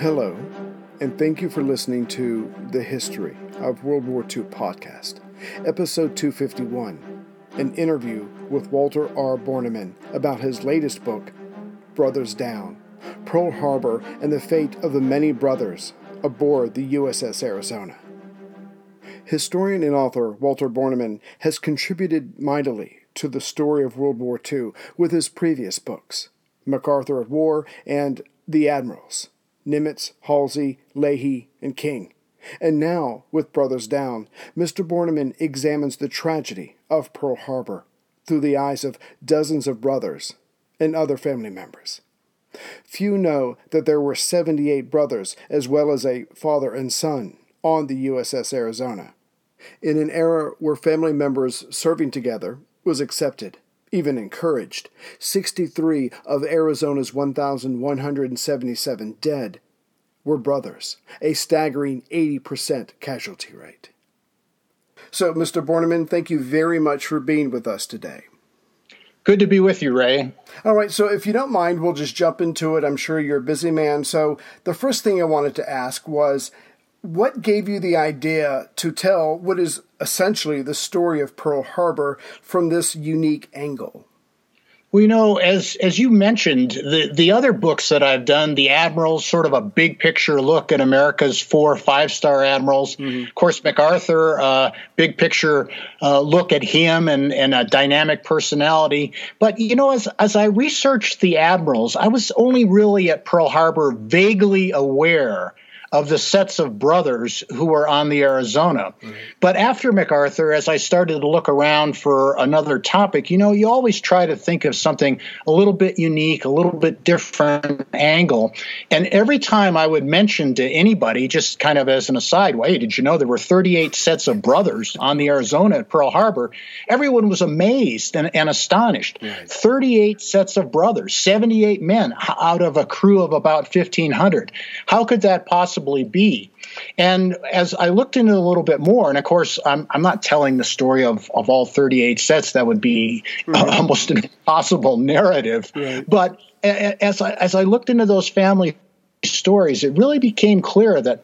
Hello, and thank you for listening to The History of World War II Podcast, Episode 251, an interview with Walter R. Borneman about his latest book, Brothers Down, Pearl Harbor and the Fate of the Many Brothers Aboard the USS Arizona. Historian and author Walter Borneman has contributed mightily to the story of World War II with his previous books, MacArthur at War and The Admirals, Nimitz, Halsey, Leahy, and King. And now, with Brothers Down, Mr. Borneman examines the tragedy of Pearl Harbor through the eyes of dozens of brothers and other family members. Few know that there were 78 brothers, as well as a father and son, on the USS Arizona, in an era where family members serving together was accepted, even encouraged. 63 of Arizona's 1,177 dead were brothers, a staggering 80% casualty rate. So, Mr. Borneman, thank you very much for being with us today. Good to be with you, Ray. All right, so if you don't mind, we'll just jump into it. I'm sure you're a busy man. So the first thing I wanted to ask was, what gave you the idea to tell what is essentially the story of Pearl Harbor from this unique angle? Well, you know, as you mentioned, the other books that I've done, The Admirals, sort of a big picture look at America's 4 5-star admirals. Mm-hmm. Of course, MacArthur, big picture look at him and a dynamic personality. But, you know, as I researched The Admirals, I was only really at Pearl Harbor vaguely aware of the sets of brothers who were on the Arizona. Mm-hmm. But after MacArthur, as I started to look around for another topic, you know, you always try to think of something a little bit unique, a little bit different angle. And every time I would mention to anybody, just kind of as an aside, well, hey, did you know there were 38 sets of brothers on the Arizona at Pearl Harbor? Everyone was amazed and astonished. Mm-hmm. 38 sets of brothers, 78 men out of a crew of about 1,500. How could that possibly be? And as I looked into it a little bit more, and of course, I'm not telling the story of all 38 sets. That would be almost an impossible narrative. Right. But as I looked into those family stories, it really became clear that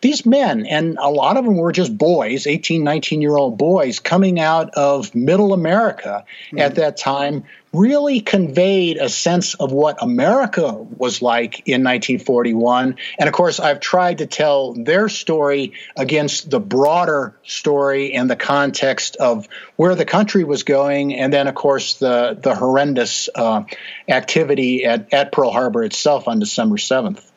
these men, and a lot of them were just boys, 18, 19-year-old boys coming out of middle America at that time, really conveyed a sense of what America was like in 1941. And, of course, I've tried to tell their story against the broader story and the context of where the country was going, and then, of course, the horrendous activity at Pearl Harbor itself on December 7th.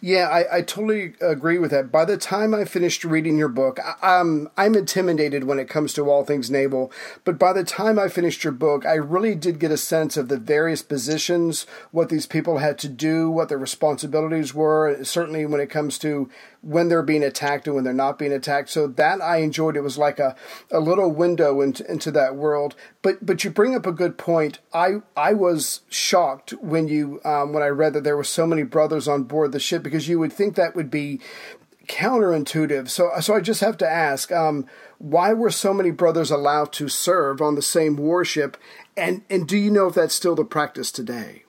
Yeah, I totally agree with that. By the time I finished reading your book, I'm intimidated when it comes to all things naval, but by the time I finished your book, I really did get a sense of the various positions, what these people had to do, what their responsibilities were, certainly when it comes to when they're being attacked and when they're not being attacked. So that I enjoyed. It was like a little window into that world. But you bring up a good point. I was shocked when you when I read that there were so many brothers on board the ship, because you would think that would be counterintuitive. So I just have to ask, why were so many brothers allowed to serve on the same warship? And do you know if that's still the practice today?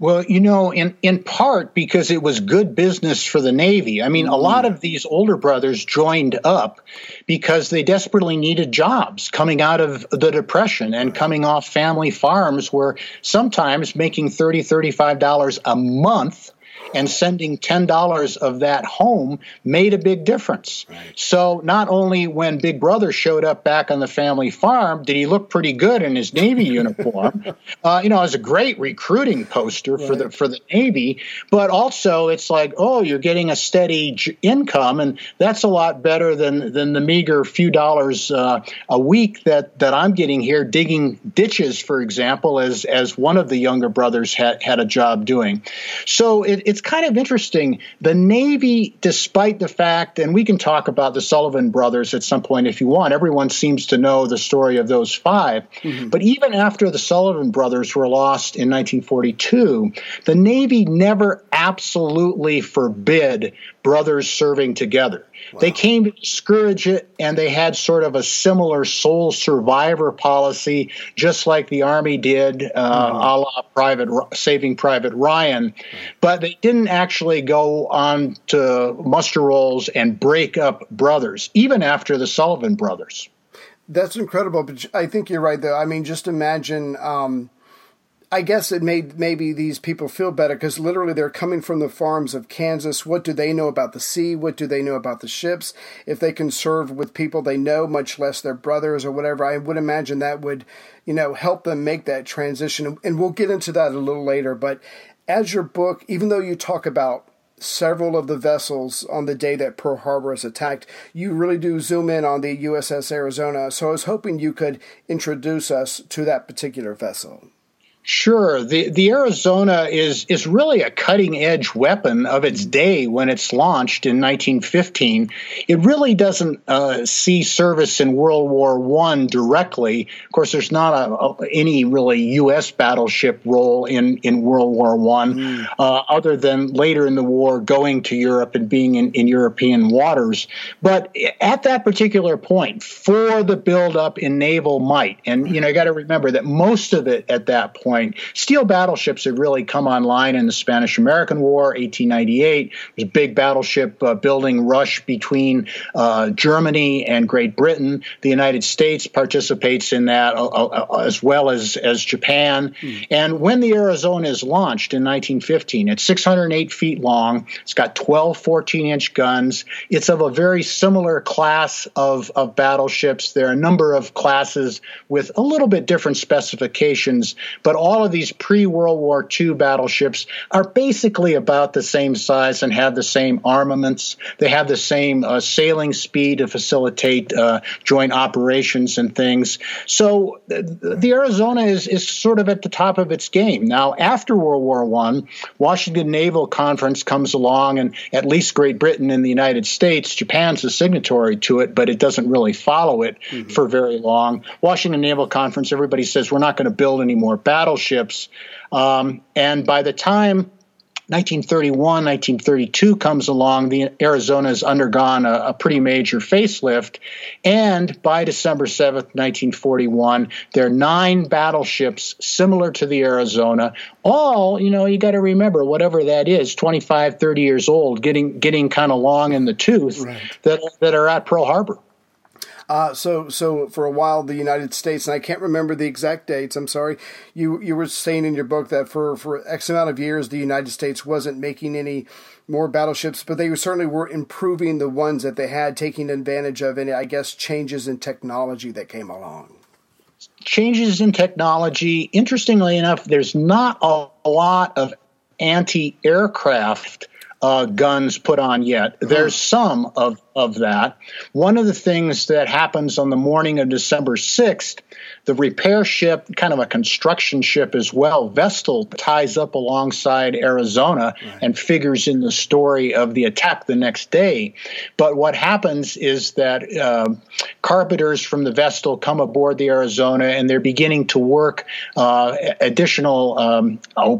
Well, you know, in part because it was good business for the Navy. I mean, a lot of these older brothers joined up because they desperately needed jobs coming out of the Depression and coming off family farms, where sometimes making $30, $35 a month and sending $10 of that home made a big difference. Right. So not only when Big Brother showed up back on the family farm did he look pretty good in his Navy uniform, it was a great recruiting poster right. for the Navy, but also it's like, oh, you're getting a steady income, and that's a lot better than the meager few dollars a week that I'm getting here digging ditches, for example, as one of the younger brothers had a job doing. So it's kind of interesting. The Navy, despite the fact, and we can talk about the Sullivan brothers at some point if you want, everyone seems to know the story of those five. Mm-hmm. But even after the Sullivan brothers were lost in 1942, the Navy never absolutely forbid brothers serving together. Wow. They came to discourage it, and they had sort of a similar sole survivor policy, just like the Army did, a la Saving Private Ryan. But they didn't actually go on to muster rolls and break up brothers, even after the Sullivan brothers. That's incredible, but I think you're right, though. I mean, just imagine... I guess it made maybe these people feel better because literally they're coming from the farms of Kansas. What do they know about the sea? What do they know about the ships? If they can serve with people they know, much less their brothers or whatever, I would imagine that would, help them make that transition. And we'll get into that a little later. But as your book, even though you talk about several of the vessels on the day that Pearl Harbor is attacked, you really do zoom in on the USS Arizona. So I was hoping you could introduce us to that particular vessel. Sure. The Arizona is really a cutting-edge weapon of its day when it's launched in 1915. It really doesn't see service in World War I directly. Of course, there's not any really U.S. battleship role in World War I, other than later in the war going to Europe and being in European waters. But at that particular point, for the buildup in naval might, and you got to remember that most of it at that point, steel battleships had really come online in the Spanish-American War, 1898. There was a big battleship building rush between Germany and Great Britain. The United States participates in that as well as Japan. Mm. And when the Arizona is launched in 1915, it's 608 feet long. It's got 12 14-inch guns. It's of a very similar class of battleships. There are a number of classes with a little bit different specifications, but all of these pre-World War II battleships are basically about the same size and have the same armaments. They have the same sailing speed to facilitate joint operations and things. So the Arizona is sort of at the top of its game. Now, after World War I, Washington Naval Conference comes along, and at least Great Britain and the United States, Japan's a signatory to it, but it doesn't really follow it for very long. Washington Naval Conference, everybody says, we're not going to build any more battleships. And by the time 1931, 1932 comes along, the Arizona has undergone a pretty major facelift. And by December 7th, 1941, there are 9 battleships similar to the Arizona. All, you got to remember, whatever that is, 25, 30 years old, getting kind of long in the tooth, right, that are at Pearl Harbor. So for a while, the United States, and I can't remember the exact dates, I'm sorry, you were saying in your book that for X amount of years, the United States wasn't making any more battleships, but they certainly were improving the ones that they had, taking advantage of any, I guess, changes in technology that came along. Changes in technology. Interestingly enough, there's not a lot of anti-aircraft guns put on yet. There's some of that. One of the things that happens on the morning of December 6th, the repair ship, kind of a construction ship as well, Vestal, ties up alongside Arizona and figures in the story of the attack the next day. But what happens is that carpenters from the Vestal come aboard the Arizona, and they're beginning to work additional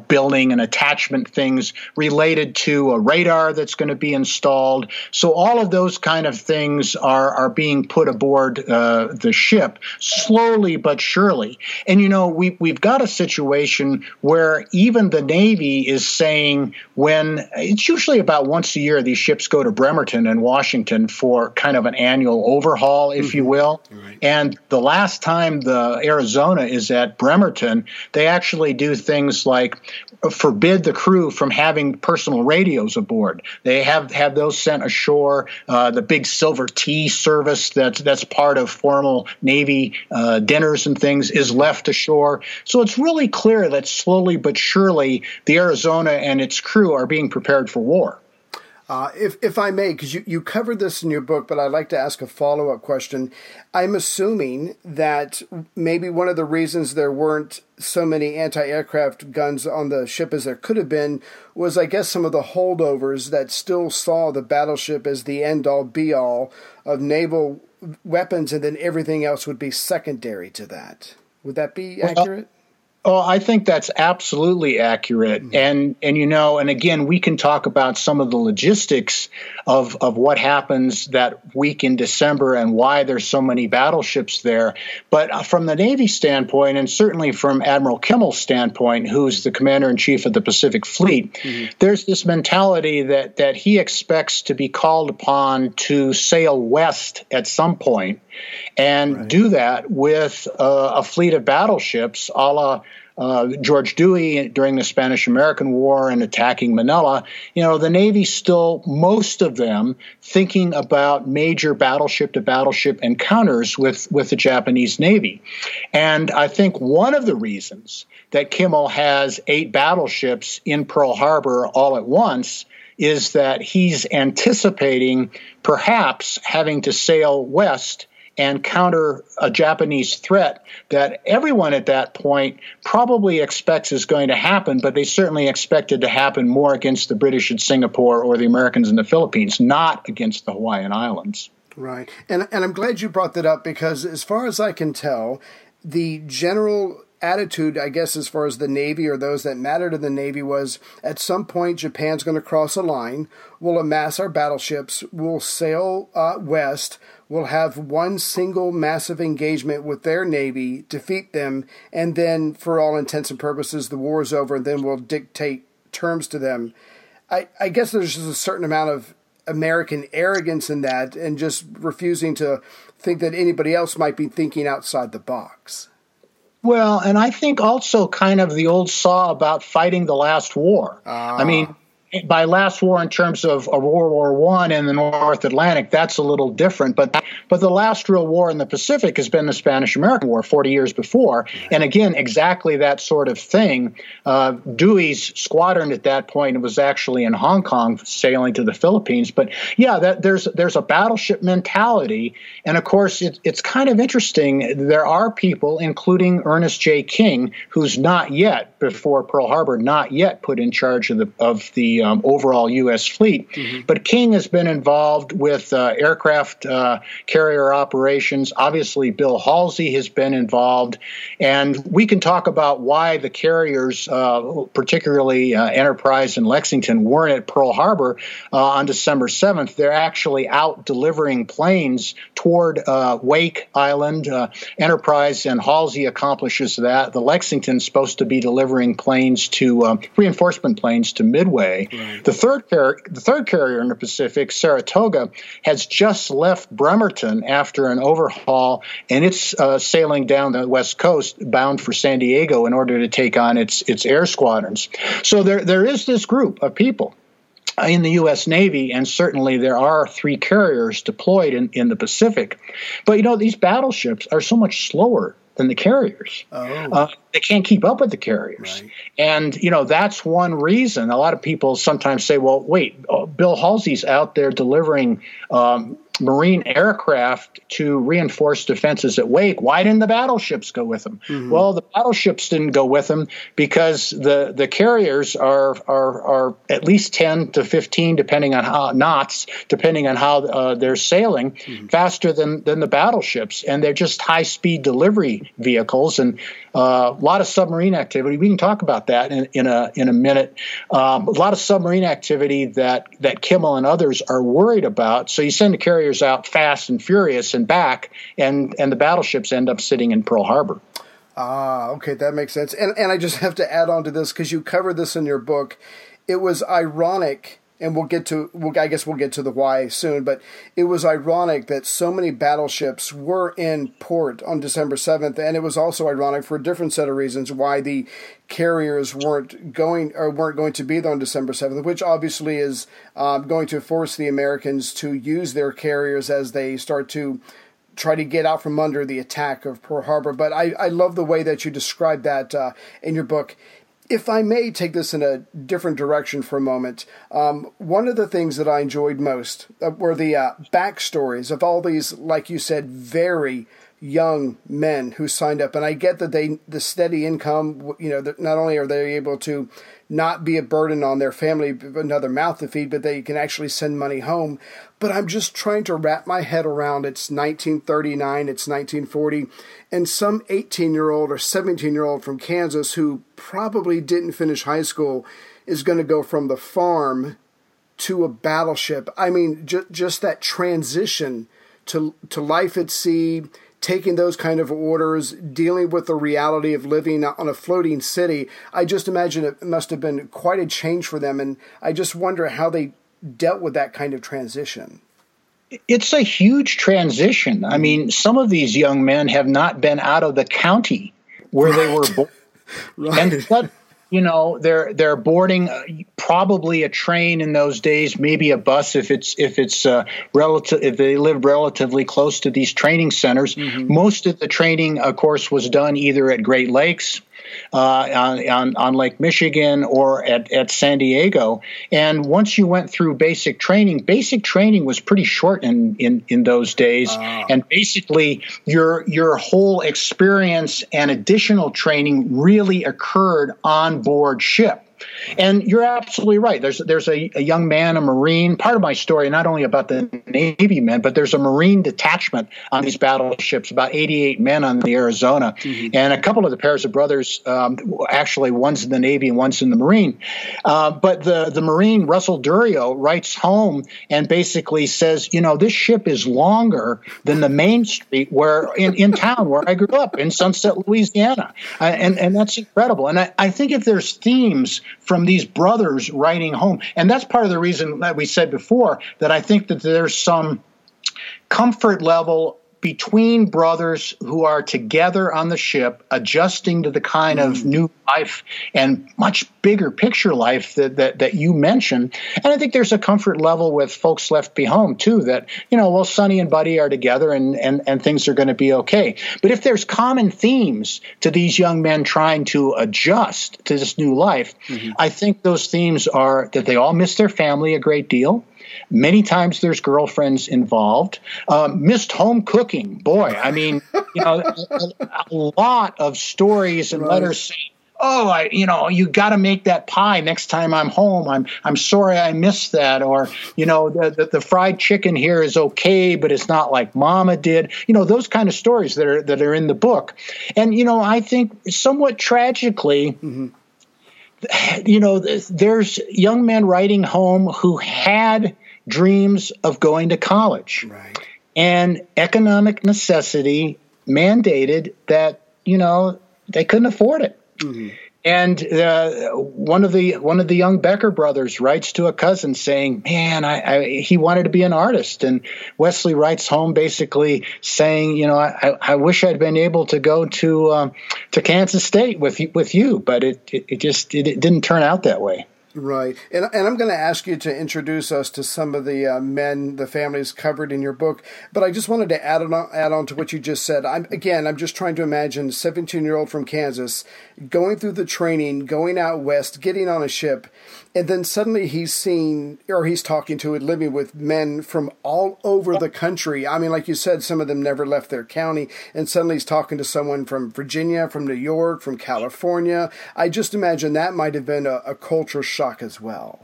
building and attachment things related to a radar that's going to be installed. So all of those kind of things are being put aboard the ship slowly but surely. And, you know, we've got a situation where even the Navy is saying when it's usually about once a year, these ships go to Bremerton and Washington for kind of an annual overhaul, if you will. Right. And the last time the Arizona is at Bremerton, they actually do things like forbid the crew from having personal radios aboard. They have those sent ashore. The big silver tea service that's part of formal Navy dinners and things is left ashore. So it's really clear that slowly but surely the Arizona and its crew are being prepared for war. If I may, because you covered this in your book, but I'd like to ask a follow-up question. I'm assuming that maybe one of the reasons there weren't so many anti-aircraft guns on the ship as there could have been was, I guess, some of the holdovers that still saw the battleship as the end-all, be-all of naval weapons, and then everything else would be secondary to that. Would that be accurate? Oh, I think that's absolutely accurate. And you know, and again, we can talk about some of the logistics of what happens that week in December and why there's so many battleships there. But from the Navy standpoint, and certainly from Admiral Kimmel's standpoint, who's the commander-in-chief of the Pacific Fleet, there's this mentality that he expects to be called upon to sail west at some point and do that with a fleet of battleships a la George Dewey during the Spanish-American War and attacking Manila. You know, the Navy still, most of them, thinking about major battleship-to-battleship encounters with the Japanese Navy. And I think one of the reasons that Kimmel has 8 battleships in Pearl Harbor all at once is that he's anticipating perhaps having to sail west and counter a Japanese threat that everyone at that point probably expects is going to happen, but they certainly expected to happen more against the British in Singapore or the Americans in the Philippines, not against the Hawaiian Islands. Right. And I'm glad you brought that up because as far as I can tell, the general attitude, I guess, as far as the Navy or those that matter to the Navy was at some point Japan's going to cross a line, we'll amass our battleships, we'll sail west, we'll have one single massive engagement with their Navy, defeat them, and then for all intents and purposes the war is over and then we'll dictate terms to them. I guess there's just a certain amount of American arrogance in that and just refusing to think that anybody else might be thinking outside the box. Well, and I think also kind of the old saw about fighting the last war. I mean, by last war in terms of a World War I in the North Atlantic, that's a little different. But the last real war in the Pacific has been the Spanish-American War 40 years before. And again, exactly that sort of thing. Dewey's squadron at that point was actually in Hong Kong sailing to the Philippines. But yeah, there's a battleship mentality. And of course, it's kind of interesting. There are people, including Ernest J. King, who's not yet, before Pearl Harbor, not yet put in charge of the overall U.S. fleet. But King has been involved with aircraft carrier operations. Obviously, Bill Halsey has been involved. And we can talk about why the carriers, particularly Enterprise and Lexington, weren't at Pearl Harbor on December 7th. They're actually out delivering planes toward Wake Island. Enterprise and Halsey accomplishes that. The Lexington's supposed to be delivering planes to reinforcement planes to Midway. Right. The third carrier in the Pacific, Saratoga, has just left Bremerton after an overhaul, and it's sailing down the west coast, bound for San Diego, in order to take on its air squadrons. So there is this group of people in the U.S. Navy, and certainly there are 3 carriers deployed in the Pacific. But, you know, these battleships are so much slower than the carriers. They can't keep up with the carriers. Right. And, you know, that's one reason. A lot of people sometimes say, well, wait, Bill Halsey's out there delivering Marine aircraft to reinforce defenses at Wake, why didn't the battleships go with them? Mm-hmm. Well, the battleships didn't go with them because the carriers are at least 10 to 15, depending on how knots, depending on how they're sailing, mm-hmm. faster than the battleships. And they're just high-speed delivery vehicles and a lot of submarine activity. We can talk about that in a minute. A lot of submarine activity that Kimmel and others are worried about. So you send the carrier out fast and furious and back, and the battleships end up sitting in Pearl Harbor. Ah, okay, that makes sense. And I just have to add on to this because you cover this in your book. It was ironic, and we'll get to the why soon, but it was ironic that so many battleships were in port on December 7th, and it was also ironic for a different set of reasons why the carriers weren't going to be there on December 7th, which obviously is going to force the Americans to use their carriers as they start to try to get out from under the attack of Pearl Harbor. But I love the way that you describe that in your book. If I may take this in a different direction for a moment, one of the things that I enjoyed most were the backstories of all these, like you said, very young men who signed up. And I get that the steady income, you know, not only are they able to not be a burden on their family, another mouth to feed, but they can actually send money home. But I'm just trying to wrap my head around it's 1939, it's 1940, and some 18-year-old or 17-year-old from Kansas who probably didn't finish high school is going to go from the farm to a battleship. I mean, just that transition to life at sea, taking those kind of orders, dealing with the reality of living on a floating city. I just imagine it must have been quite a change for them, and I just wonder how they dealt with that kind of transition. It's a huge transition. I mean, some of these young men have not been out of the county where they were born. Right. And they're boarding probably a train in those days, maybe a bus if it's relative, if they lived relatively close to these training centers. Mm-hmm. Most of the training, of course, was done either at Great Lakes, on Lake Michigan, or at San Diego. And once you went through basic training was pretty short in those days. Wow. And basically your whole experience and additional training really occurred on board ship. And you're absolutely right. There's a young man, a Marine. Part of my story, not only about the Navy men, but there's a Marine detachment on these battleships, about 88 men on the Arizona. Mm-hmm. And a couple of the pairs of brothers, actually one's in the Navy and one's in the Marine. But the Marine, Russell Durio, writes home and basically says, this ship is longer than the main street where in town where I grew up in Sunset, Louisiana. And that's incredible. And I think if there's themes from these brothers writing home. And that's part of the reason that we said before that I think that there's some comfort level between brothers who are together on the ship, adjusting to the kind of new life and much bigger picture life that you mentioned. And I think there's a comfort level with folks left behind too, that, well, Sonny and Buddy are together and things are going to be okay. But if there's common themes to these young men trying to adjust to this new life, mm-hmm. I think those themes are that they all miss their family a great deal. Many times there's girlfriends involved. Missed home cooking. Boy, I mean, a lot of stories and letters saying, oh, you got to make that pie next time I'm home. I'm sorry I missed that. Or, the fried chicken here is okay, but it's not like Mama did. Those kind of stories that are in the book. And, I think somewhat tragically, mm-hmm. There's young men writing home who had dreams of going to college. Right. And economic necessity mandated that, they couldn't afford it. Mm-hmm. And one of the young Becker brothers writes to a cousin saying, man, he wanted to be an artist. And Wesley writes home basically saying, I wish I'd been able to go to Kansas State with you. But it just didn't turn out that way. Right. And I'm going to ask you to introduce us to some of the men, the families covered in your book. But I just wanted to add on to what you just said. I'm just trying to imagine a 17-year-old from Kansas going through the training, going out west, getting on a ship. And then suddenly he's seeing, or he's talking to and living with men from all over the country. I mean, like you said, some of them never left their county. And suddenly he's talking to someone from Virginia, from New York, from California. I just imagine that might have been a culture shock as well.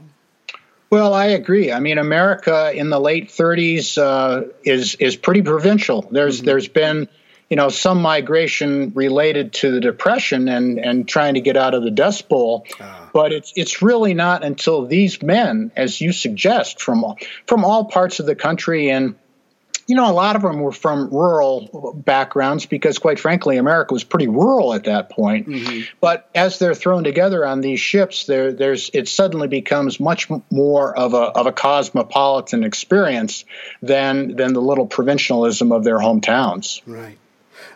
Well, I agree. I mean, America in the late 30s is pretty provincial. There's been, you know, some migration related to the Depression and trying to get out of the Dust Bowl, but it's really not until these men, as you suggest, from all parts of the country, and you know, a lot of them were from rural backgrounds because, quite frankly, America was pretty rural at that point. Mm-hmm. But as they're thrown together on these ships, it suddenly becomes much more of a cosmopolitan experience than the little provincialism of their hometowns. Right.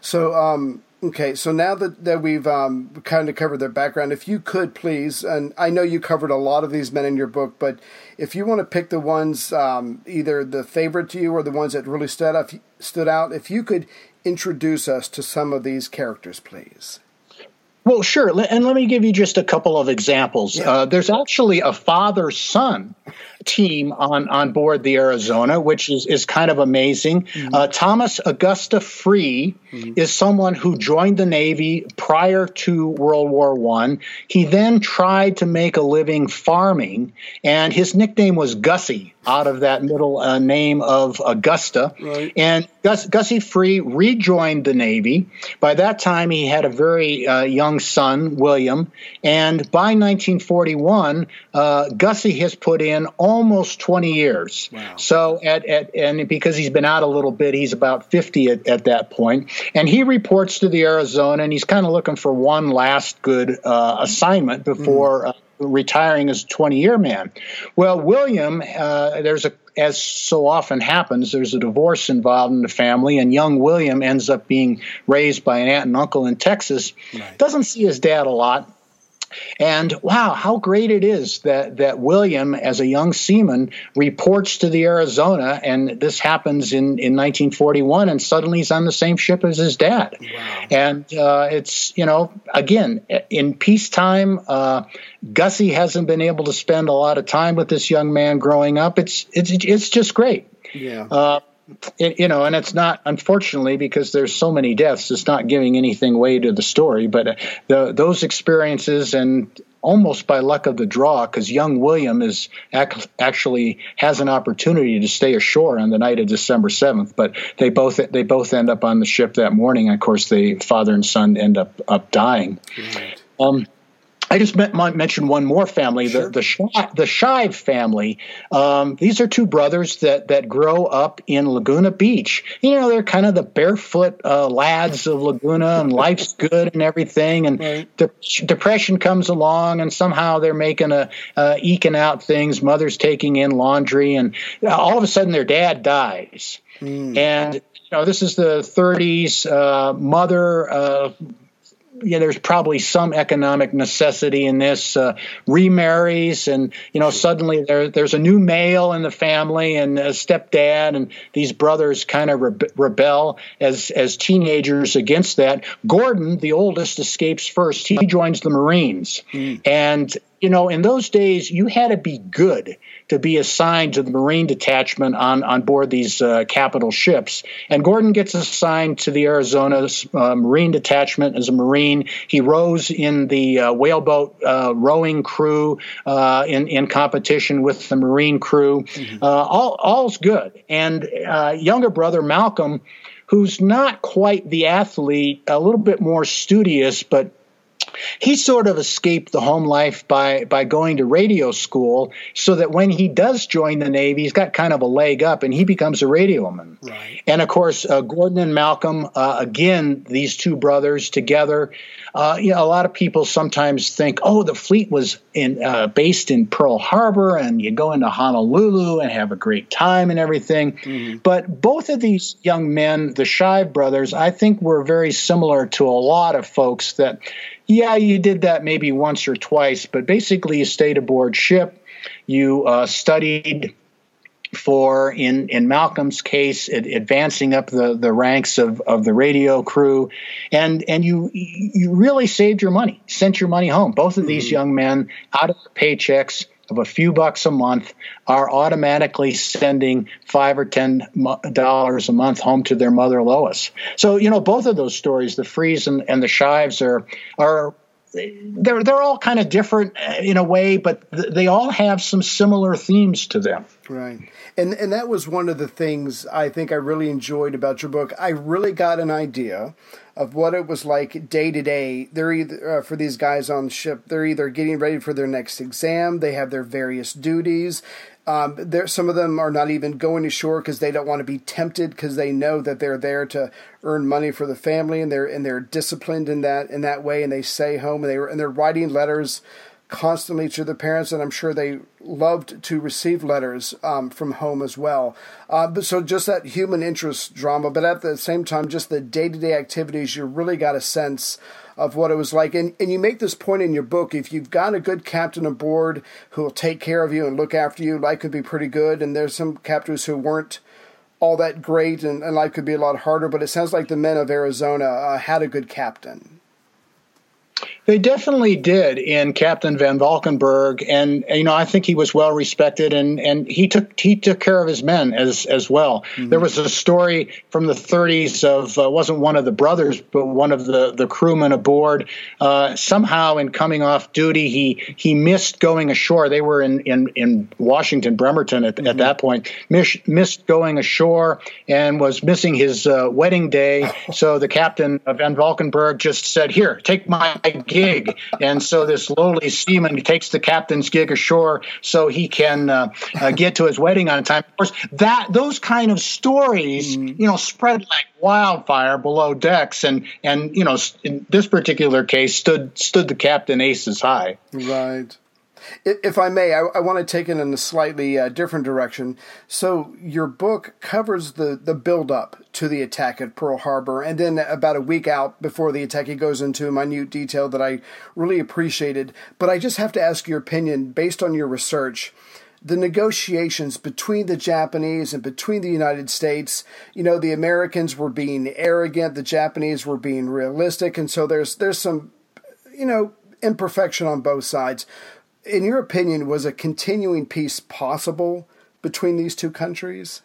So, okay, so now that we've kind of covered their background, if you could please, and I know you covered a lot of these men in your book, but if you want to pick the ones, either the favorite to you or the ones that really stood out, if you could introduce us to some of these characters, please. Well, sure. And let me give you just a couple of examples. Yeah. There's actually a father-son team on board the Arizona, which is kind of amazing. Mm-hmm. Thomas Augusta Free is someone who joined the Navy prior to World War I. He then tried to make a living farming, and his nickname was Gussie, out of that middle name of Augusta. Right. And Gussie Free rejoined the Navy. By that time, he had a very young son, William. And by 1941, Gussie has put in almost 20 years. Wow. So and because he's been out a little bit, he's about 50 at that point. And he reports to the Arizona, and he's kind of looking for one last good assignment before retiring as a 20-year man. Well, William, as so often happens, there's a divorce involved in the family, and young William ends up being raised by an aunt and uncle in Texas. Right. Doesn't see his dad a lot. And wow, how great it is that William, as a young seaman, reports to the Arizona, and this happens in 1941, and suddenly he's on the same ship as his dad. Wow. And it's, you know, again, in peacetime, Gussie hasn't been able to spend a lot of time with this young man growing up. It's just great. Yeah. You know, and it's not, unfortunately, because there's so many deaths, it's not giving anything away to the story. But those experiences, and almost by luck of the draw, because young William is actually has an opportunity to stay ashore on the night of December 7th. But they both end up on the ship that morning. Of course, the father and son end up dying. Right. I just mentioned one more family, the Shive family. These are two brothers that grow up in Laguna Beach. You know, they're kind of the barefoot lads of Laguna, and life's good and everything. And depression comes along, and somehow they're making eking out things. Mother's taking in laundry, and all of a sudden their dad dies. Mm. And, you know, this is the 30s. Mother. Yeah, there's probably some economic necessity in this, remarries, and, you know, suddenly there's a new male in the family, and a stepdad, and these brothers kind of rebel as teenagers against that. Gordon, the oldest, escapes first. He joins the Marines. Mm. And, you know, in those days, you had to be good to be assigned to the Marine detachment on board these capital ships. And Gordon gets assigned to the Arizona's Marine detachment as a Marine. He rows in the whaleboat rowing crew in competition with the Marine crew. Mm-hmm. All's good. And younger brother Malcolm, who's not quite the athlete, a little bit more studious, but he sort of escaped the home life by going to radio school, so that when he does join the Navy, he's got kind of a leg up, and he becomes a radioman. Right. And, of course, Gordon and Malcolm, again, these two brothers together. You know, a lot of people sometimes think, oh, the fleet was based in Pearl Harbor, and you go into Honolulu and have a great time and everything. Mm-hmm. But both of these young men, the Shive brothers, I think were very similar to a lot of folks that – yeah, you did that maybe once or twice, but basically you stayed aboard ship, you studied for, in Malcolm's case, advancing up the ranks of the radio crew, and you really saved your money, sent your money home. Both of these young men out of their paychecks, of a few bucks a month are automatically sending $5 or $10 a month home to their mother, Lois. So, you know, both of those stories, the Frees and the Shives are they're all kind of different in a way, but they all have some similar themes to them. Right. And that was one of the things I think I really enjoyed about your book. I really got an idea of what it was like day to day. They're either for these guys on the ship, they're either getting ready for their next exam. They have their various duties. Some of them are not even going ashore because they don't want to be tempted, because they know that they're there to earn money for the family, and they're disciplined in that way. And they stay home, and they're writing letters constantly to their parents, and I'm sure they loved to receive letters from home as well. But so just that human interest drama, but at the same time, just the day-to-day activities, you really got a sense of what it was like. And you make this point in your book, if you've got a good captain aboard who will take care of you and look after you, life could be pretty good, and there's some captors who weren't all that great, and life could be a lot harder, but it sounds like the men of Arizona had a good captain. They definitely did in Captain Van Valkenburg, and you know, I think he was well respected, and he took care of his men as well. Mm-hmm. There was a story from the 30s of wasn't one of the brothers, but one of the crewmen aboard. Somehow, in coming off duty, he missed going ashore. They were in Washington, Bremerton at that point. Missed going ashore and was missing his wedding day. So the captain of Van Valkenburg just said, "Here, take my gig," and so this lowly seaman takes the captain's gig ashore so he can get to his wedding on time. Of course, those kind of stories, you know, spread like wildfire below decks, and you know, in this particular case, stood the captain aces high. Right. If I may, I want to take it in a slightly different direction. So your book covers the build-up to the attack at Pearl Harbor, and then about a week out before the attack, it goes into minute detail that I really appreciated. But I just have to ask your opinion, based on your research, the negotiations between the Japanese and between the United States, you know, the Americans were being arrogant, the Japanese were being realistic, and so there's some, you know, imperfection on both sides. In your opinion, was a continuing peace possible between these two countries?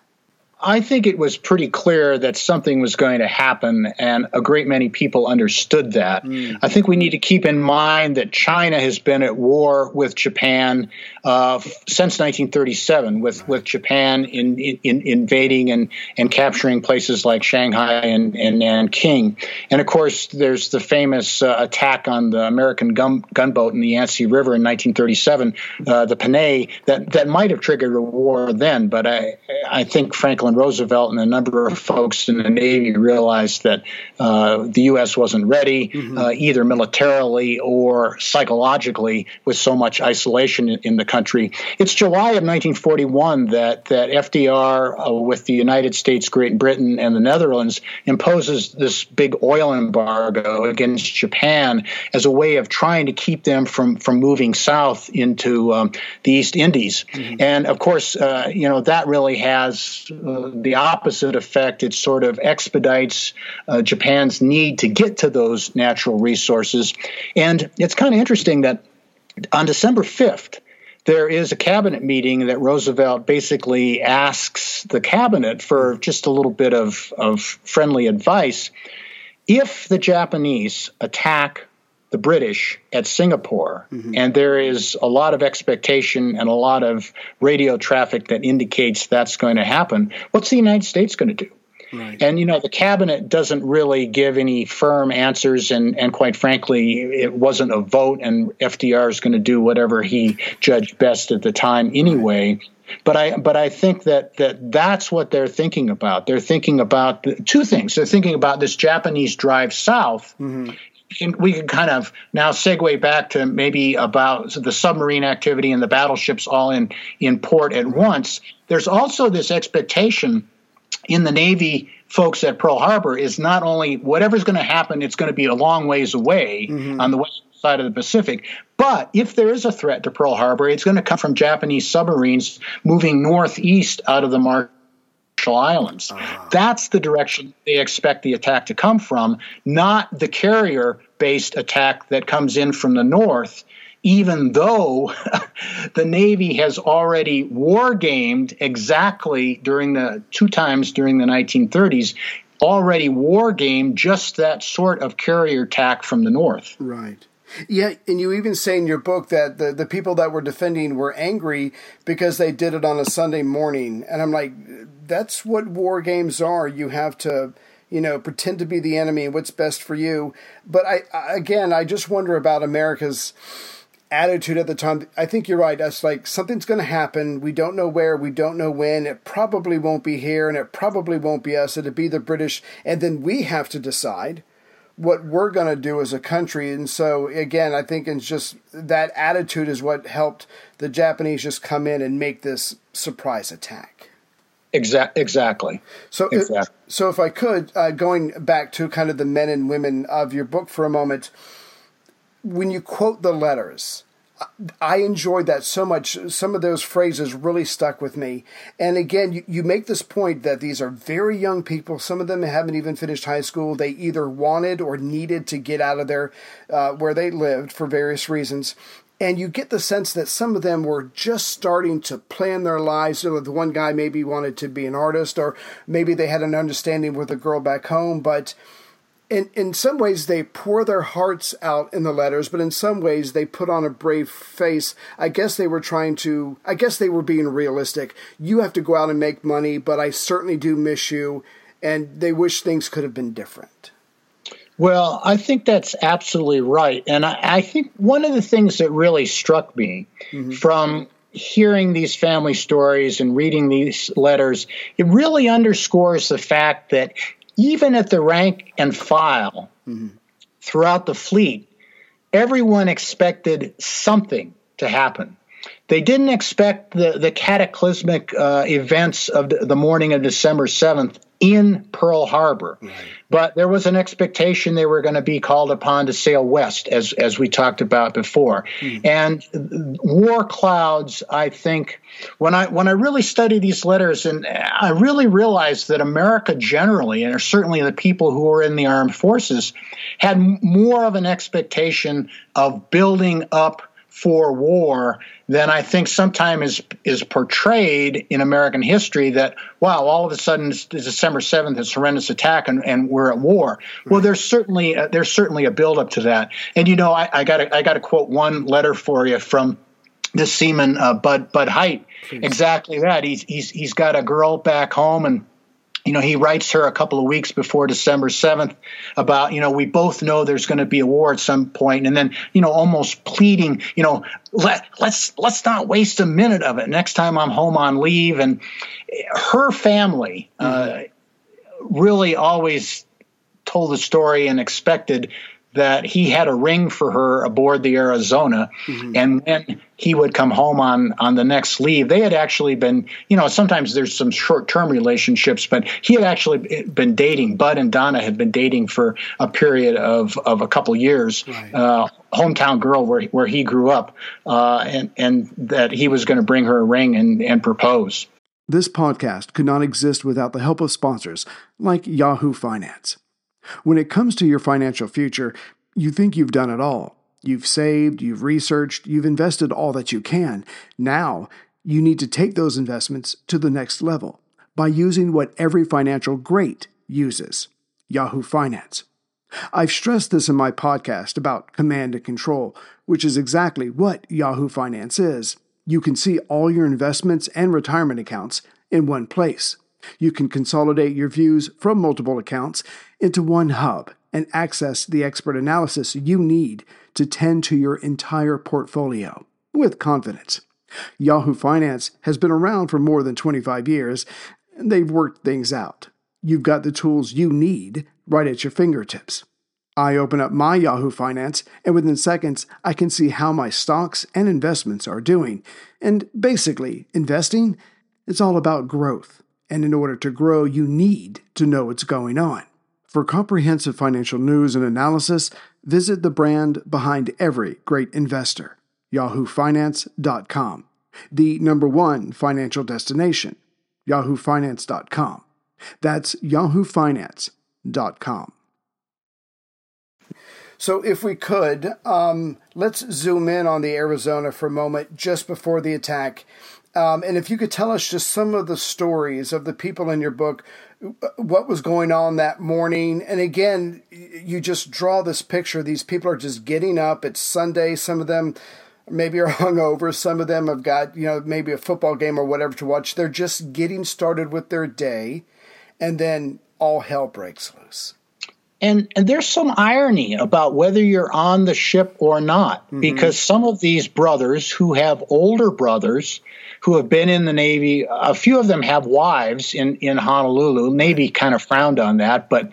I think it was pretty clear that something was going to happen, and a great many people understood that. Mm. I think we need to keep in mind that China has been at war with Japan since 1937, with Japan in invading and capturing places like Shanghai and Nanking. And, of course, there's the famous attack on the American gunboat in the Yangtze River in 1937, the Panay, that might have triggered a war then, but I think Franklin Roosevelt and a number of folks in the Navy realized that the U.S. wasn't ready, either militarily or psychologically, with so much isolation in the country. It's July of 1941 that FDR, with the United States, Great Britain, and the Netherlands, imposes this big oil embargo against Japan as a way of trying to keep them from moving south into the East Indies. Mm-hmm. And, of course, you know, that really has the opposite effect. It sort of expedites Japan's need to get to those natural resources. And it's kind of interesting that on December 5th, there is a cabinet meeting that Roosevelt basically asks the cabinet for just a little bit of friendly advice. If the Japanese attack the British at Singapore, and there is a lot of expectation and a lot of radio traffic that indicates that's going to happen, what's the United States going to do? Right. And, you know, the cabinet doesn't really give any firm answers, and quite frankly, it wasn't a vote, and FDR is going to do whatever he judged best at the time anyway. Right. But I think that's what they're thinking about. They're thinking about two things. They're thinking about this Japanese drive south. We can kind of now segue back to maybe about the submarine activity and the battleships all in port at once. There's also this expectation in the Navy folks at Pearl Harbor is not only whatever's going to happen, it's going to be a long ways away on the west side of the Pacific, but if there is a threat to Pearl Harbor, it's going to come from Japanese submarines moving northeast out of the Marshall Islands. That's the direction they expect the attack to come from, not the carrier-based attack that comes in from the north even though the Navy has already wargamed exactly two times during the 1930s, already wargamed just that sort of carrier attack from the north. Right. Yeah, and you even say in your book that the people that were defending were angry because they did it on a Sunday morning. And I'm like, that's what war games are. You have to, pretend to be the enemy, what's best for you. But I just wonder about America's attitude at the time. I think you're right. That's like, something's going to happen. We don't know where, we don't know when. It probably won't be here, and it probably won't be us. It'll be the British. And then we have to decide what we're going to do as a country. And so, again, I think it's just that attitude is what helped the Japanese just come in and make this surprise attack. Exactly. So if I could, going back to kind of the men and women of your book for a moment, when you quote the letters, I enjoyed that so much. Some of those phrases really stuck with me. And again, you make this point that these are very young people. Some of them haven't even finished high school. They either wanted or needed to get out of there where they lived for various reasons. And you get the sense that some of them were just starting to plan their lives. So the one guy maybe wanted to be an artist, or maybe they had an understanding with a girl back home. But in some ways, they pour their hearts out in the letters, but in some ways, they put on a brave face. I guess they were being realistic. You have to go out and make money, but I certainly do miss you. And they wish things could have been different. Well, I think that's absolutely right. And I think one of the things that really struck me from hearing these family stories and reading these letters, it really underscores the fact that even at the rank and file throughout the fleet, everyone expected something to happen. They didn't expect the cataclysmic events of the morning of December 7th in Pearl Harbor, but there was an expectation they were going to be called upon to sail west, as we talked about before. And war clouds, I think, when I really study these letters, and I really realized that America generally, and certainly the people who were in the armed forces, had more of an expectation of building up for war than I think sometimes is portrayed in American history, that, wow, all of a sudden it's December 7th, it's a horrendous attack, and we're at war. Well, there's certainly a buildup to that. And, I got to quote one letter for you from the seaman, Bud Height. Please. Exactly that. He's got a girl back home, and he writes her a couple of weeks before December 7th about, we both know there's going to be a war at some point. And then, almost pleading, let's not waste a minute of it. Next time I'm home on leave. And her family really always told the story and expected that he had a ring for her aboard the Arizona, and when he would come home on the next leave, they had actually been, sometimes there's some short-term relationships, but he had actually been dating. Bud and Donna had been dating for a period of a couple years, hometown girl where he grew up, and that he was going to bring her a ring and propose. This podcast could not exist without the help of sponsors like Yahoo Finance. When it comes to your financial future, you think you've done it all. You've saved, you've researched, you've invested all that you can. Now, you need to take those investments to the next level by using what every financial great uses, Yahoo Finance. I've stressed this in my podcast about command and control, which is exactly what Yahoo Finance is. You can see all your investments and retirement accounts in one place. You can consolidate your views from multiple accounts into one hub and access the expert analysis you need to tend to your entire portfolio with confidence. Yahoo Finance has been around for more than 25 years, and they've worked things out. You've got the tools you need right at your fingertips. I open up my Yahoo Finance, and within seconds, I can see how my stocks and investments are doing. And basically, investing, it's all about growth. And in order to grow, you need to know what's going on. For comprehensive financial news and analysis, visit the brand behind every great investor, yahoofinance.com, the number one financial destination, yahoofinance.com. That's yahoofinance.com. So if we could, let's zoom in on the Arizona for a moment just before the attack. And if you could tell us just some of the stories of the people in your book, what was going on that morning. And again, you just draw this picture. These people are just getting up. It's Sunday. Some of them maybe are hungover. Some of them have got, you know, maybe a football game or whatever to watch. They're just getting started with their day. And then all hell breaks loose. And there's some irony about whether you're on the ship or not, mm-hmm. because some of these brothers who have older brothers who have been in the Navy, a few of them have wives in Honolulu, maybe kind of frowned on that, but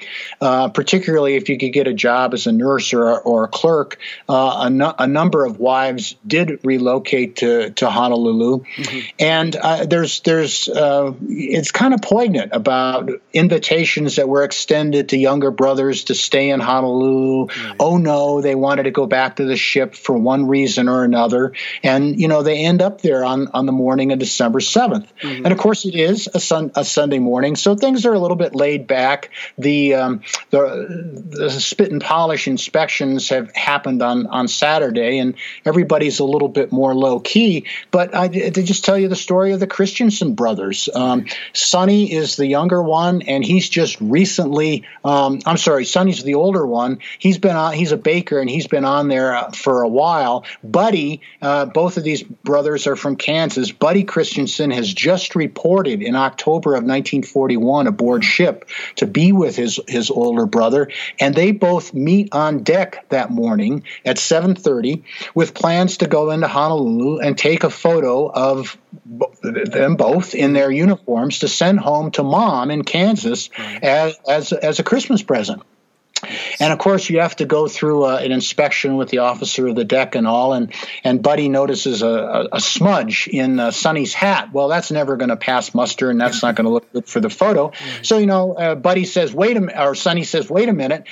particularly if you could get a job as a nurse or a clerk, a number of wives did relocate to Honolulu. Mm-hmm. And there's it's kind of poignant about invitations that were extended to younger brothers to stay in Honolulu. Right. Oh, no, they wanted to go back to the ship for one reason or another. And, you know, they end up there on the morning of December 7th. Mm-hmm. And, of course, it is a Sunday morning, so things are a little bit laid back. The spit and polish inspections have happened on Saturday, and everybody's a little bit more low-key. But to just tell you the story of the Christensen brothers, Sonny is the younger one, and he's just recently Sonny's the older one. He's been on. He's a baker, and he's been on there for a while. Buddy, both of these brothers are from Kansas. Buddy Christensen has just reported in October of 1941 aboard ship to be with his older brother, and they both meet on deck that morning at 7:30 with plans to go into Honolulu and take a photo of them both in their uniforms to send home to Mom in Kansas as a Christmas present. And, of course, you have to go through an inspection with the officer of the deck and all, and Buddy notices a smudge in Sonny's hat. Well, that's never going to pass muster, and that's not going to look good for the photo. Mm-hmm. So, you know, Sonny says, wait a minute,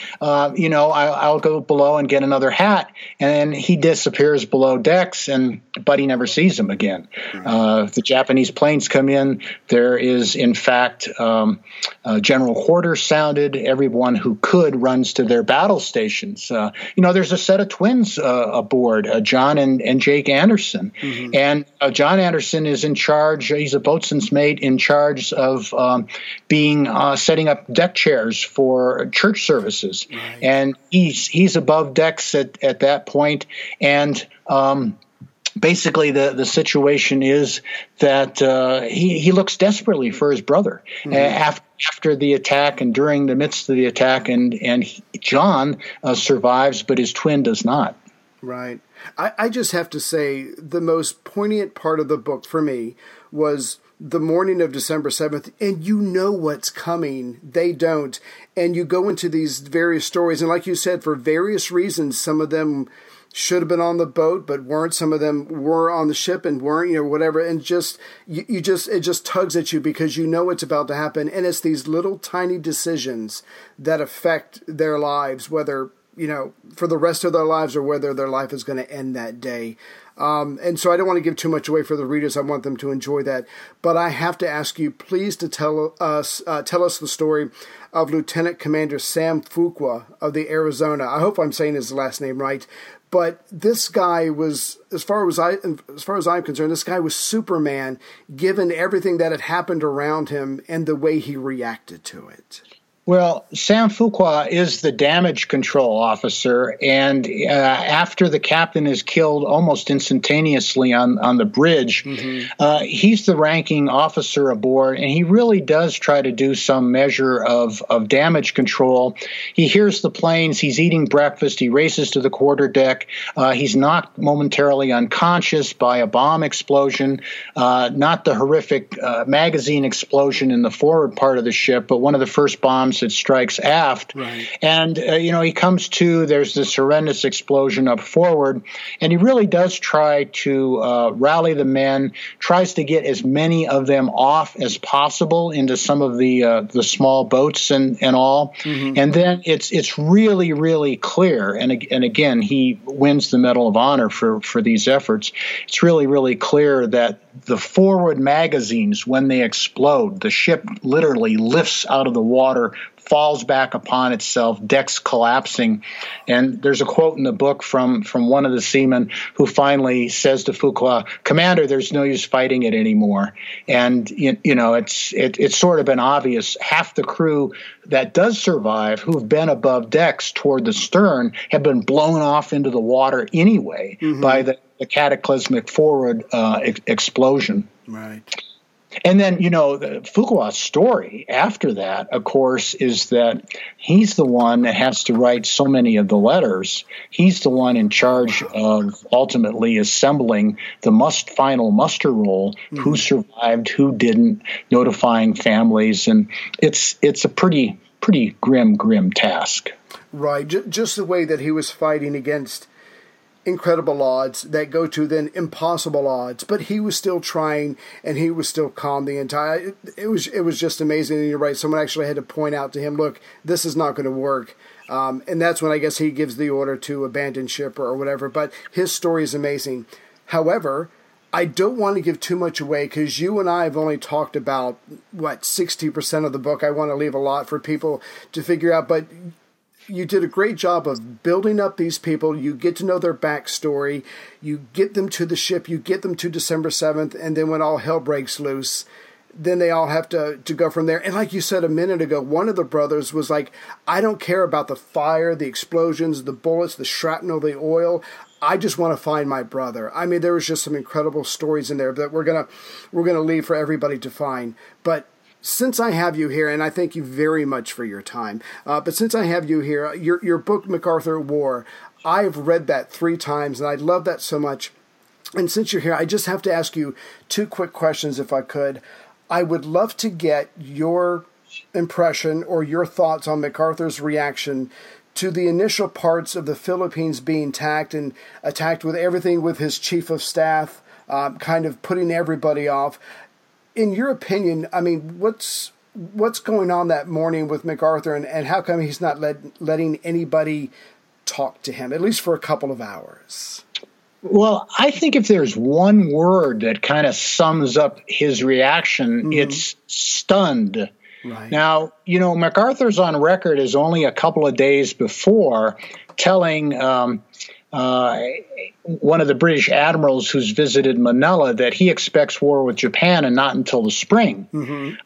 you know, I'll go below and get another hat. And he disappears below decks, and Buddy never sees him again. Mm-hmm. The Japanese planes come in. There is, in fact, general quarter sounded. Everyone who could run to their battle stations. You know, there's a set of twins aboard, John and Jake Anderson. Mm-hmm. And John Anderson is in charge. He's a boatswain's mate in charge of setting up deck chairs for church services. Right. And he's above decks at that point. And basically, the situation is that he looks desperately for his brother. Mm-hmm. After the attack and during the midst of the attack, and John survives, but his twin does not. Right. I just have to say the most poignant part of the book for me was the morning of December 7th, and you know what's coming. They don't. And you go into these various stories, and like you said, for various reasons, some of them should have been on the boat, but weren't. Some of them were on the ship and weren't, you know, whatever. And just, it just tugs at you because you know it's about to happen. And it's these little tiny decisions that affect their lives, whether, you know, for the rest of their lives or whether their life is going to end that day. And so I don't want to give too much away for the readers. I want them to enjoy that. But I have to ask you, please, to tell us the story of Lieutenant Commander Sam Fuqua of the Arizona. I hope I'm saying his last name right. But this guy was, as far as I'm concerned, this guy was Superman, given everything that had happened around him and the way he reacted to it. Well, Sam Fuqua is the damage control officer, and after the captain is killed almost instantaneously on the bridge, mm-hmm. He's the ranking officer aboard, and he really does try to do some measure of damage control. He hears the planes. He's eating breakfast. He races to the quarterdeck. He's knocked momentarily unconscious by a bomb explosion, not the horrific magazine explosion in the forward part of the ship, but one of the first bombs that strikes aft. Right. And, you know, he comes to, there's this horrendous explosion up forward, and he really does try to rally the men, tries to get as many of them off as possible into some of the small boats and all. Mm-hmm. And then it's really, really clear. And again, he wins the Medal of Honor for these efforts. It's really, really clear that the forward magazines, when they explode, the ship literally lifts out of the water, falls back upon itself, decks collapsing. And there's a quote in the book from one of the seamen who finally says to Fuqua, "Commander, there's no use fighting it anymore." And, it's sort of been obvious. Half the crew that does survive, who've been above decks toward the stern, have been blown off into the water anyway by the cataclysmic forward explosion. Right. And then, Fuqua's story after that, of course, is that he's the one that has to write so many of the letters. He's the one in charge of ultimately assembling the final muster roll, who survived, who didn't, notifying families. And it's a pretty grim task. Right. Just the way that he was fighting against incredible odds that go to then impossible odds, but he was still trying and he was still calm the entire. It was just amazing. And you're right. Someone actually had to point out to him, "Look, this is not going to work," and that's when I guess he gives the order to abandon ship or whatever. But his story is amazing. However, I don't want to give too much away because you and I have only talked about 60% of the book. I want to leave a lot for people to figure out, but you did a great job of building up these people. You get to know their backstory. You get them to the ship. You get them to December 7th. And then when all hell breaks loose, then they all have to go from there. And like you said a minute ago, one of the brothers was like, "I don't care about the fire, the explosions, the bullets, the shrapnel, the oil. I just want to find my brother." I mean, there was just some incredible stories in there that we're gonna leave for everybody to find. But since I have you here, and I thank you very much for your time, but since I have you here, your book, MacArthur at War, I've read that 3 times, and I love that so much. And since you're here, I just have to ask you 2 quick questions if I could. I would love to get your impression or your thoughts on MacArthur's reaction to the initial parts of the Philippines being attacked with everything with his chief of staff, kind of putting everybody off. In your opinion, I mean, what's going on that morning with MacArthur, and how come he's not letting anybody talk to him, at least for a couple of hours? Well, I think if there's one word that kind of sums up his reaction, it's stunned. Right. Now, MacArthur's on record as only a couple of days before telling one of the British admirals who's visited Manila that he expects war with Japan and not until the spring.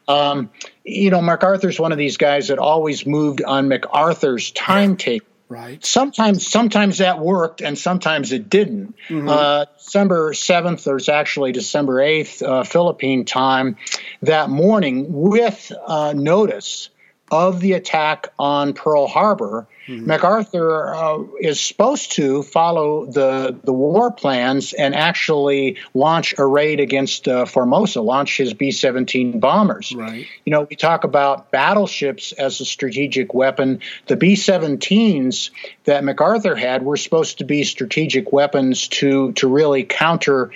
MacArthur's one of these guys that always moved on MacArthur's timetable. Right. Sometimes that worked and sometimes it didn't. December 7th, or it's actually December 8th, Philippine time, that morning with notice of the attack on Pearl Harbor, MacArthur is supposed to follow the war plans and actually launch a raid against Formosa, launch his B-17 bombers. Right. We talk about battleships as a strategic weapon. The B-17s that MacArthur had were supposed to be strategic weapons to really counter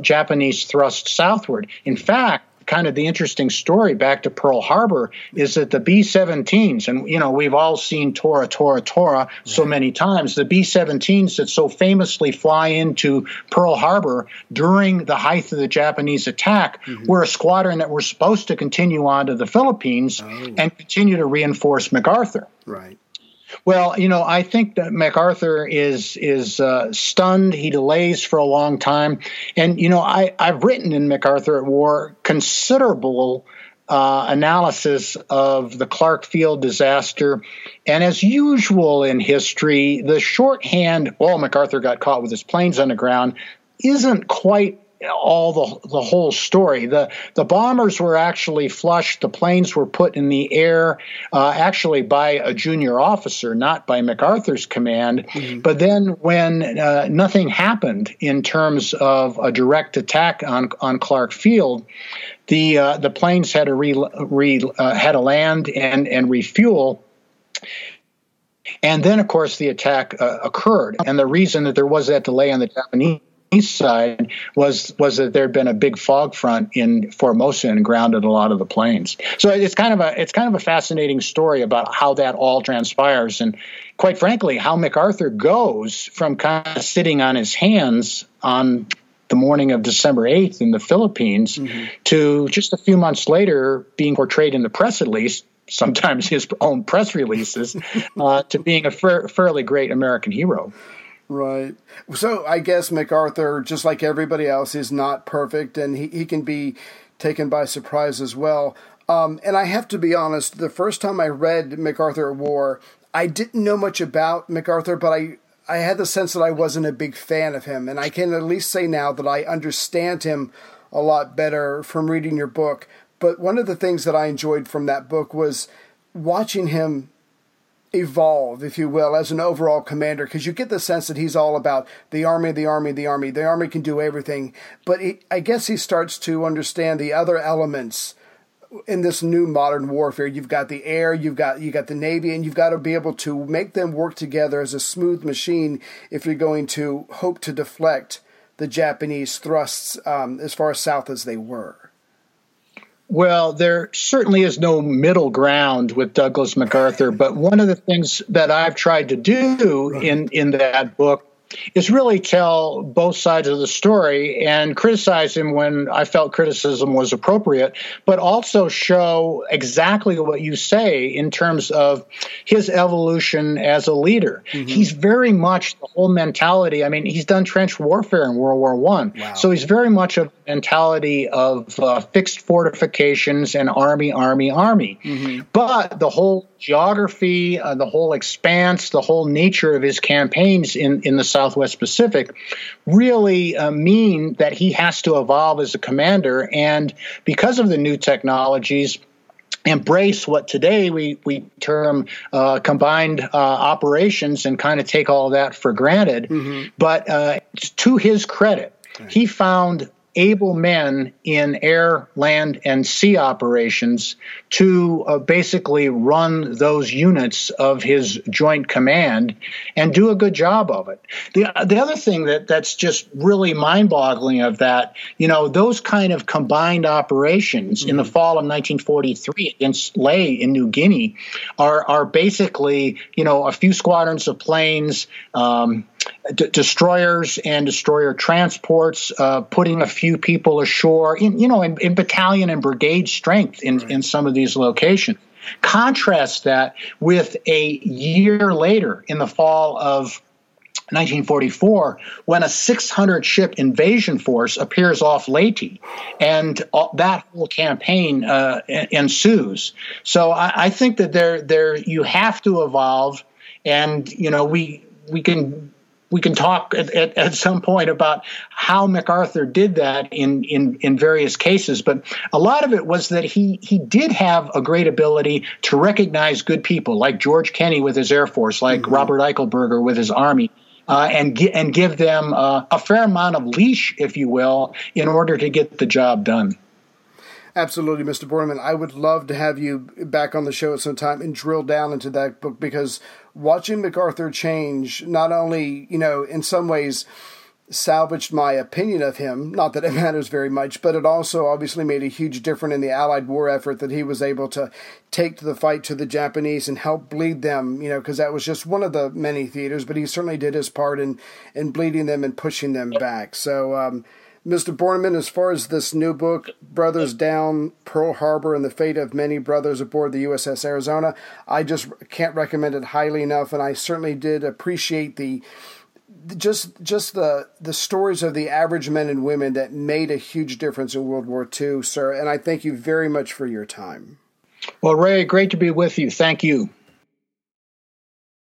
Japanese thrust southward. In fact, kind of the interesting story back to Pearl Harbor is that the B-17s, and we've all seen Tora, Tora, Tora so many times, the B-17s that so famously fly into Pearl Harbor during the height of the Japanese attack were a squadron that were supposed to continue on to the Philippines and continue to reinforce MacArthur. Right. Well, I think that MacArthur is stunned. He delays for a long time. And, I've written in MacArthur at War considerable analysis of the Clark Field disaster. And as usual in history, the shorthand, MacArthur got caught with his planes on the ground, isn't quite all the whole story. The bombers were actually flushed. The planes were put in the air, actually by a junior officer, not by MacArthur's command. But then when nothing happened in terms of a direct attack on Clark Field, the planes had to land and refuel. And then, of course, the attack occurred. And the reason that there was that delay on the Japanese side was that there had been a big fog front in Formosa and grounded a lot of the planes. So it's kind of a fascinating story about how that all transpires, and quite frankly, how MacArthur goes from kind of sitting on his hands on the morning of December 8th in the Philippines to just a few months later being portrayed in the press, at least, sometimes his own press releases, to being a fairly great American hero. Right. So I guess MacArthur, just like everybody else, is not perfect, and he can be taken by surprise as well. And I have to be honest, the first time I read MacArthur at War, I didn't know much about MacArthur, but I had the sense that I wasn't a big fan of him. And I can at least say now that I understand him a lot better from reading your book. But one of the things that I enjoyed from that book was watching him evolve, if you will, as an overall commander, because you get the sense that he's all about the Army, the Army, the Army. The Army can do everything. But I guess he starts to understand the other elements in this new modern warfare. You've got the air, you've got the Navy, and you've got to be able to make them work together as a smooth machine if you're going to hope to deflect the Japanese thrusts as far south as they were. Well, there certainly is no middle ground with Douglas MacArthur, but one of the things that I've tried to do in that book is really tell both sides of the story and criticize him when I felt criticism was appropriate, but also show exactly what you say in terms of his evolution as a leader. Mm-hmm. He's very much the whole mentality. I mean, he's done trench warfare in World War I. Wow. So he's very much a mentality of fixed fortifications and army, army, army. Mm-hmm. But the whole geography, the whole expanse, the whole nature of his campaigns in the Southwest Pacific really mean that he has to evolve as a commander, and because of the new technologies, embrace what today we term combined operations and kind of take all of that for granted. Mm-hmm. But to his credit, he found able men in air, land, and sea operations to basically run those units of his joint command and do a good job of it. The other thing that's just really mind-boggling of that, you know, those kind of combined operations in the fall of 1943 against Leyte in New Guinea are basically, you know, a few squadrons of planes, destroyers and destroyer transports, putting a few people ashore, in battalion and brigade strength in some of these locations. Contrast that with a year later in the fall of 1944, when a 600-ship invasion force appears off Leyte, and that whole campaign ensues. So I think that there you have to evolve, and you know we can talk at some point about how MacArthur did that in various cases. But a lot of it was that he did have a great ability to recognize good people, like George Kenney with his Air Force, like Robert Eichelberger with his Army, and give them a fair amount of leash, if you will, in order to get the job done. Absolutely, Mr. Borneman. I would love to have you back on the show at some time and drill down into that book, because watching MacArthur change not only, you know, in some ways salvaged my opinion of him, not that it matters very much, but it also obviously made a huge difference in the Allied war effort that he was able to take to the fight to the Japanese and help bleed them, you know, because that was just one of the many theaters, but he certainly did his part in bleeding them and pushing them back. So, Mr. Borneman, as far as this new book, Brothers Down, Pearl Harbor, and the Fate of Many Brothers Aboard the USS Arizona, I just can't recommend it highly enough, and I certainly did appreciate the just the stories of the average men and women that made a huge difference in World War II, sir, and I thank you very much for your time. Well, Ray, great to be with you. Thank you.